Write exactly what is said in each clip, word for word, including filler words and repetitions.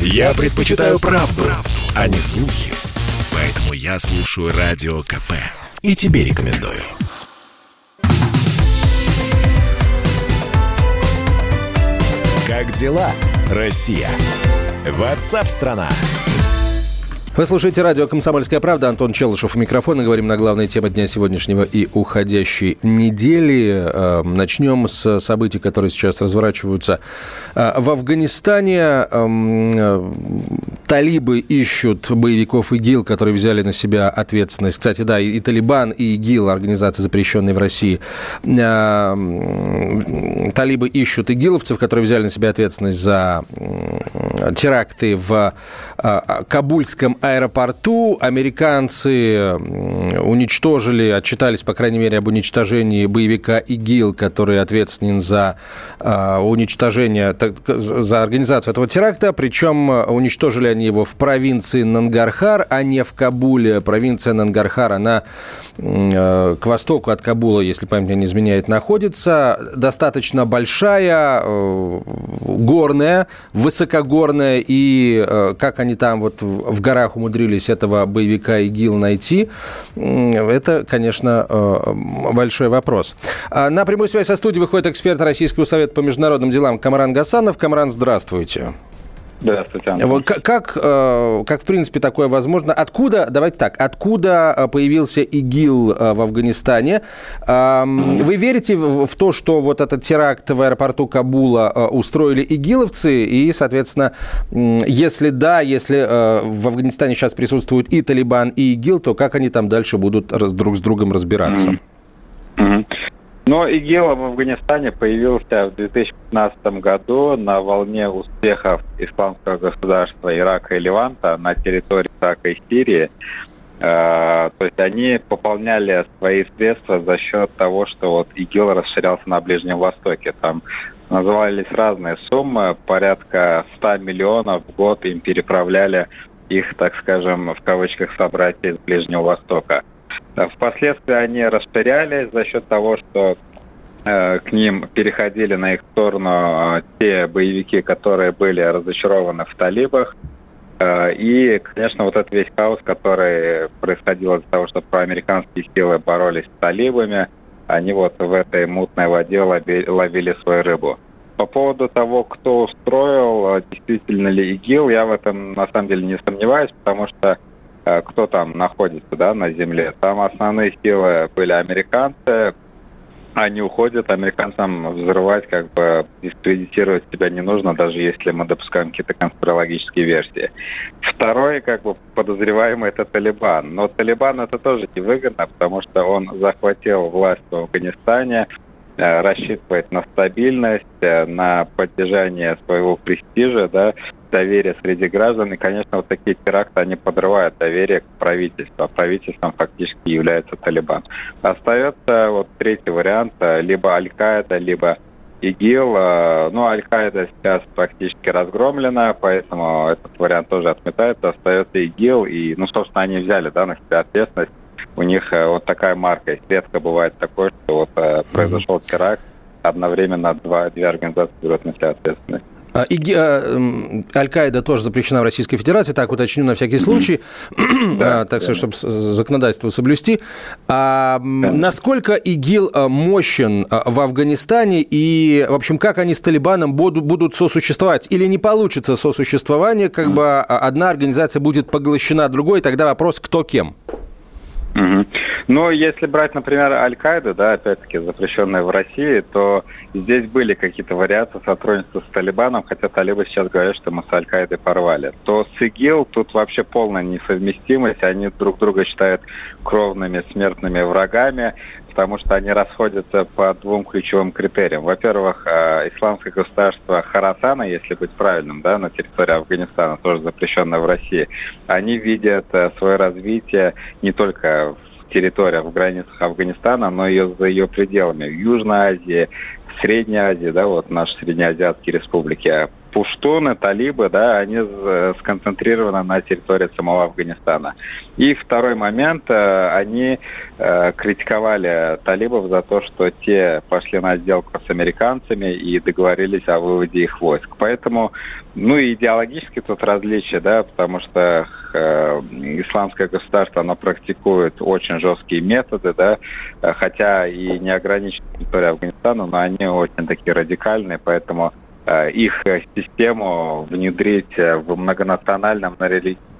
Я предпочитаю правду, правду, а не слухи. Поэтому я слушаю Радио КП. И тебе рекомендую. Как дела, Россия? Ватсап-страна! Вы слушаете радио «Комсомольская правда». Антон Челышев у микрофона. Говорим на главные темы дня сегодняшнего и уходящей недели. Начнем с событий, которые сейчас разворачиваются в Афганистане. Талибы ищут боевиков ИГИЛ, которые взяли на себя ответственность. Кстати, да, и Талибан, и ИГИЛ, организации, запрещенные в России. Талибы ищут игиловцев, которые взяли на себя ответственность за теракты в Кабульском аэропорту. Американцы уничтожили, отчитались, по крайней мере, об уничтожении боевика ИГИЛ, который ответственен за уничтожение, за организацию этого теракта. Причем уничтожили они его в провинции Нангархар, а не в Кабуле. Провинция Нангархар, она к востоку от Кабула, если память не изменяет, находится. Достаточно большая, горная, высокогорная. И как они там вот в горах умудрились этого боевика ИГИЛ найти, это, конечно, большой вопрос. На прямую связь со студией выходит эксперт Российского совета по международным делам Камран Гасанов. Камран, здравствуйте. Здравствуйте, Антон. Как, как, как, в принципе, такое возможно? Откуда, давайте так, откуда появился ИГИЛ в Афганистане? Вы верите в то, что вот этот теракт в аэропорту Кабула устроили игиловцы? И, соответственно, если да, если в Афганистане сейчас присутствуют и Талибан, и ИГИЛ, то как они там дальше будут друг с другом разбираться? Mm-hmm. Но ИГИЛ в Афганистане появился в две тысячи пятнадцатом году на волне успехов исламского государства Ирака и Леванта на территории Ирака и Сирии. То есть они пополняли свои средства за счет того, что вот ИГИЛ расширялся на Ближнем Востоке. Там назывались разные суммы, порядка сто миллионов в год им переправляли их, так скажем, в кавычках, собратья из Ближнего Востока. Впоследствии они расширялись за счет того, что э, к ним переходили на их сторону э, те боевики, которые были разочарованы в талибах. Э, и, конечно, вот этот весь хаос, который происходил из-за того, что проамериканские силы боролись с талибами, они вот в этой мутной воде лови, ловили свою рыбу. По поводу того, кто устроил, действительно ли ИГИЛ, я в этом на самом деле не сомневаюсь, потому что кто там находится, да, на земле. Там основные силы были американцы. Они уходят, американцам взрывать, как бы дискредитировать себя не нужно, даже если мы допускаем какие-то конспирологические версии. Второй, как бы, подозреваемый — это Талибан. Но Талибан это тоже невыгодно, потому что он захватил власть в Афганистане, рассчитывает на стабильность, на поддержание своего престижа, да, доверие среди граждан. И, конечно, вот такие теракты, они подрывают доверие к правительству. А правительством фактически является Талибан. Остается вот третий вариант. Либо Аль-Каида, либо ИГИЛ. Ну, Аль-Каида сейчас практически разгромлена, поэтому этот вариант тоже отметается. Остается ИГИЛ. И, ну, собственно, они взяли, да, на себя ответственность. У них вот такая марка. И редко бывает такое, что вот э, произошел теракт, одновременно два, две организации берут на себя ответственность. И, э, Аль-Каида тоже запрещена в Российской Федерации, так уточню на всякий случай, да, так сказать, чтобы законодательство соблюсти. А, насколько ИГИЛ мощен в Афганистане и, в общем, как они с Талибаном будут, будут сосуществовать? Или не получится сосуществование, как бы одна организация будет поглощена другой, тогда вопрос, кто кем? Угу. Ну, если брать, например, Аль-Каиду, да, опять-таки запрещенная в России, то здесь были какие-то вариации сотрудничества с Талибаном, хотя талибы сейчас говорят, что мы с Аль-Каидой порвали. То с ИГИЛ тут вообще полная несовместимость, они друг друга считают кровными смертными врагами, потому что они расходятся по двум ключевым критериям. Во-первых, исламское государство Харасана, если быть правильным, да, на территории Афганистана, тоже запрещенное в России, они видят свое развитие не только в территориях, в границах Афганистана, но и за ее пределами, в Южной Азии, в Средней Азии, да, вот наши среднеазиатские республики, пуштуны, талибы, да, они сконцентрированы на территории самого Афганистана. И второй момент, они критиковали талибов за то, что те пошли на сделку с американцами и договорились о выводе их войск. Поэтому, ну и идеологически тут различия, да, потому что исламское государство, оно практикует очень жесткие методы, да, хотя и не ограничена территория Афганистана, но они очень такие радикальные, поэтому их систему внедрить в многонациональное,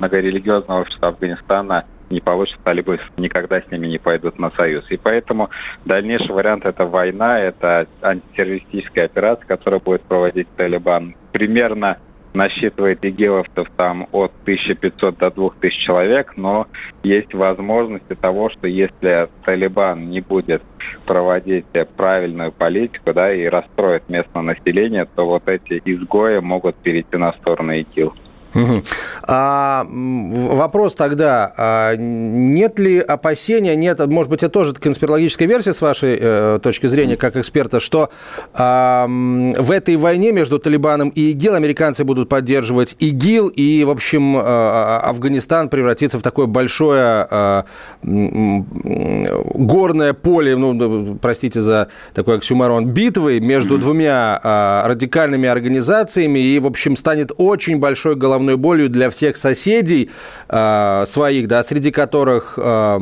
многорелигиозное общество Афганистана не получится, талибы никогда с ними не пойдут на союз. И поэтому дальнейший вариант – это война, это антитеррористическая операция, которую будет проводить Талибан. Примерно насчитывает игиловцев там от тысячи пятисот до двух тысяч человек, но есть возможность того, что если Талибан не будет проводить правильную политику, да, и расстроит местное население, то вот эти изгои могут перейти на сторону ИГИЛ. А, вопрос тогда, а нет ли опасения, нет, может быть, это тоже конспирологическая версия с вашей э, точки зрения, как эксперта, что э, в этой войне между Талибаном и ИГИЛ американцы будут поддерживать ИГИЛ, и, в общем, э, Афганистан превратится в такое большое э, э, горное поле, ну, простите за такой оксюморон, битвы между mm-hmm. двумя э, радикальными организациями, и, в общем, станет очень большой головной болью для всех соседей э, своих, да, среди которых э,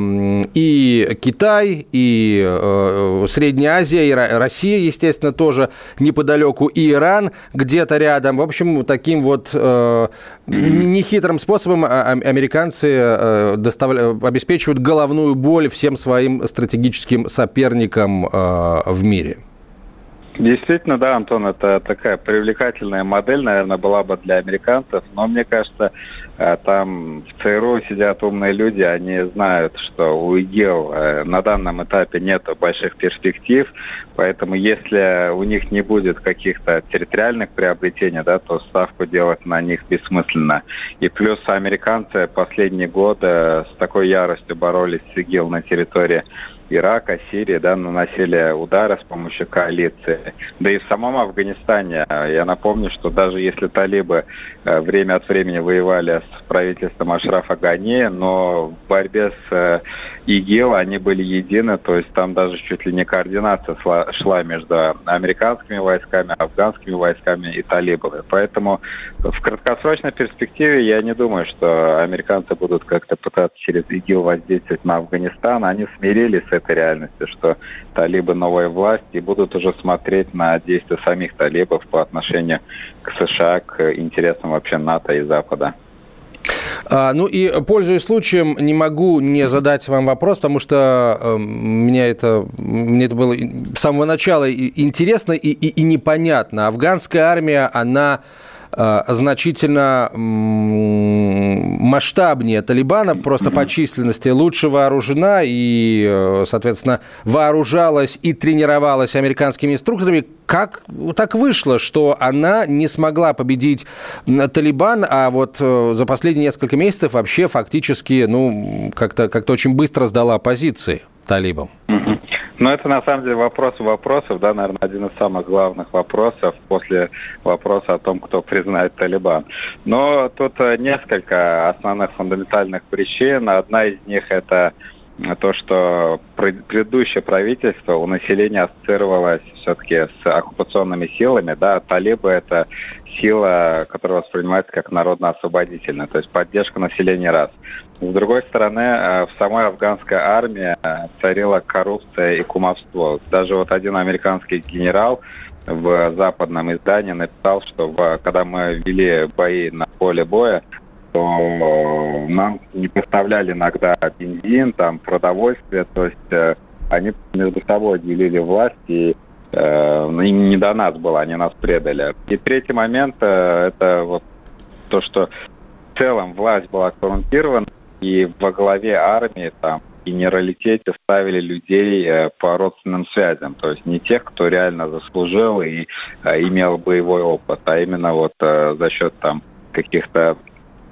и Китай, и э, Средняя Азия, и Россия, естественно, тоже неподалеку, и Иран где-то рядом. В общем, таким вот э, нехитрым способом американцы э, доставля... обеспечивают головную боль всем своим стратегическим соперникам э, в мире. Действительно, да, Антон, это такая привлекательная модель, наверное, была бы для американцев, но мне кажется, там в ЦРУ сидят умные люди, они знают, что у ИГИЛ на данном этапе нет больших перспектив, поэтому если у них не будет каких-то территориальных приобретений, да, то ставку делать на них бессмысленно. И плюс американцы последние годы с такой яростью боролись с ИГИЛ на территории Ирака, Сирии, да, наносили удары с помощью коалиции. Да и в самом Афганистане, я напомню, что даже если талибы время от времени воевали с правительством Ашрафа Гани, но в борьбе с ИГИЛ они были едины, то есть там даже чуть ли не координация шла между американскими войсками, афганскими войсками и талибами. Поэтому в краткосрочной перспективе я не думаю, что американцы будут как-то пытаться через ИГИЛ воздействовать на Афганистан. Они смирились с этой реальностью, что талибы новая власть, и будут уже смотреть на действия самих талибов по отношению к США, к интересам вообще НАТО и Запада. Ну и, пользуясь случаем, не могу не задать вам вопрос, потому что меня это, мне это было с самого начала интересно и, и, и непонятно. Афганская армия, она значительно масштабнее Талибана, просто по численности, лучше вооружена и, соответственно, вооружалась и тренировалась американскими инструкторами. Как так вышло, что она не смогла победить Талибан, а вот за последние несколько месяцев вообще фактически, ну, как-то, как-то очень быстро сдала позиции талибам? Ну, это, на самом деле, вопрос вопросов, да, наверное, один из самых главных вопросов после вопроса о том, кто признает Талибан. Но тут несколько основных фундаментальных причин. Одна из них – это то, что предыдущее правительство у населения ассоциировалось все-таки с оккупационными силами, да, талибы – это сила, которая воспринимается как народно-освободительная, то есть поддержка населения раз. С другой стороны, в самой афганской армии царила коррупция и кумовство. Даже вот один американский генерал в западном издании написал, что когда мы вели бои на поле боя, то нам не поставляли иногда бензин, там, продовольствие, то есть они между собой делили власть, и э, им не до нас было, они нас предали. И третий момент э, это вот то, что в целом власть была коррумпирована, и во главе армии там в генералитете ставили людей э, по родственным связям, то есть не тех, кто реально заслужил и э, имел боевой опыт, а именно вот э, за счет там каких-то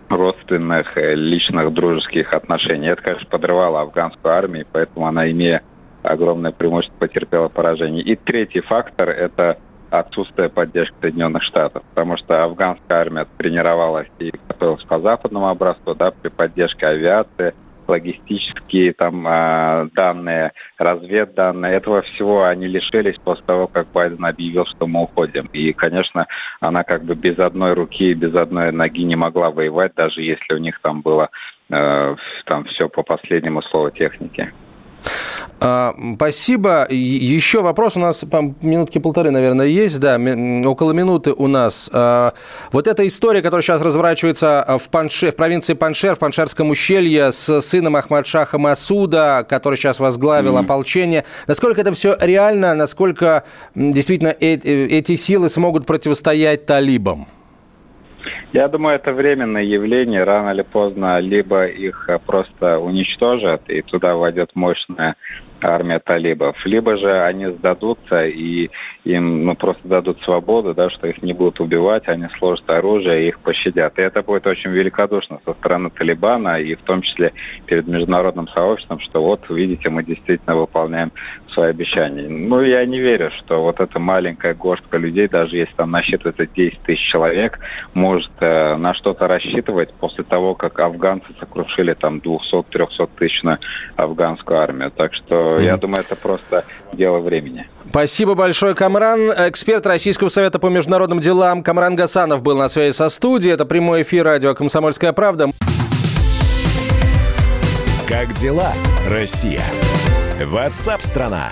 родственных, личных, дружеских отношений. Это, конечно, подрывало афганскую армию, поэтому она, имея огромное преимущество, потерпела поражение. И третий фактор – это отсутствие поддержки Соединенных Штатов, потому что афганская армия тренировалась и готовилась по западному образцу, да, при поддержке авиации, логистические там э, данные, разведданные. Этого всего они лишились после того, как Байден объявил, что мы уходим. И, конечно, она как бы без одной руки и без одной ноги не могла воевать, даже если у них там было э, там все по последнему слову техники. Спасибо. Еще вопрос у нас минутки полторы, наверное, есть, да, около минуты у нас. Вот эта история, которая сейчас разворачивается в, Панше, в провинции Паншер, в Паншерском ущелье с сыном Ахмадшаха Масуда, который сейчас возглавил mm-hmm. ополчение. Насколько это все реально, насколько действительно э- эти силы смогут противостоять талибам? Я думаю, это временное явление. Рано или поздно либо их просто уничтожат, и туда войдет мощная армия талибов, либо же они сдадутся, и им ну, просто дадут свободу, да, что их не будут убивать, они сложат оружие и их пощадят. И это будет очень великодушно со стороны Талибана, и в том числе перед международным сообществом, что вот, видите, мы действительно выполняем свои обещания. Ну, я не верю, что вот эта маленькая горстка людей, даже если там насчитывается десять тысяч человек, может э, на что-то рассчитывать после того, как афганцы сокрушили там двести-триста тысяч на афганскую армию. Так что я думаю, это просто дело времени. Спасибо большое, Камран. Эксперт Российского совета по международным делам Камран Гасанов был на связи со студией. Это прямой эфир радио «Комсомольская правда». Как дела, Россия? Ватсап-страна.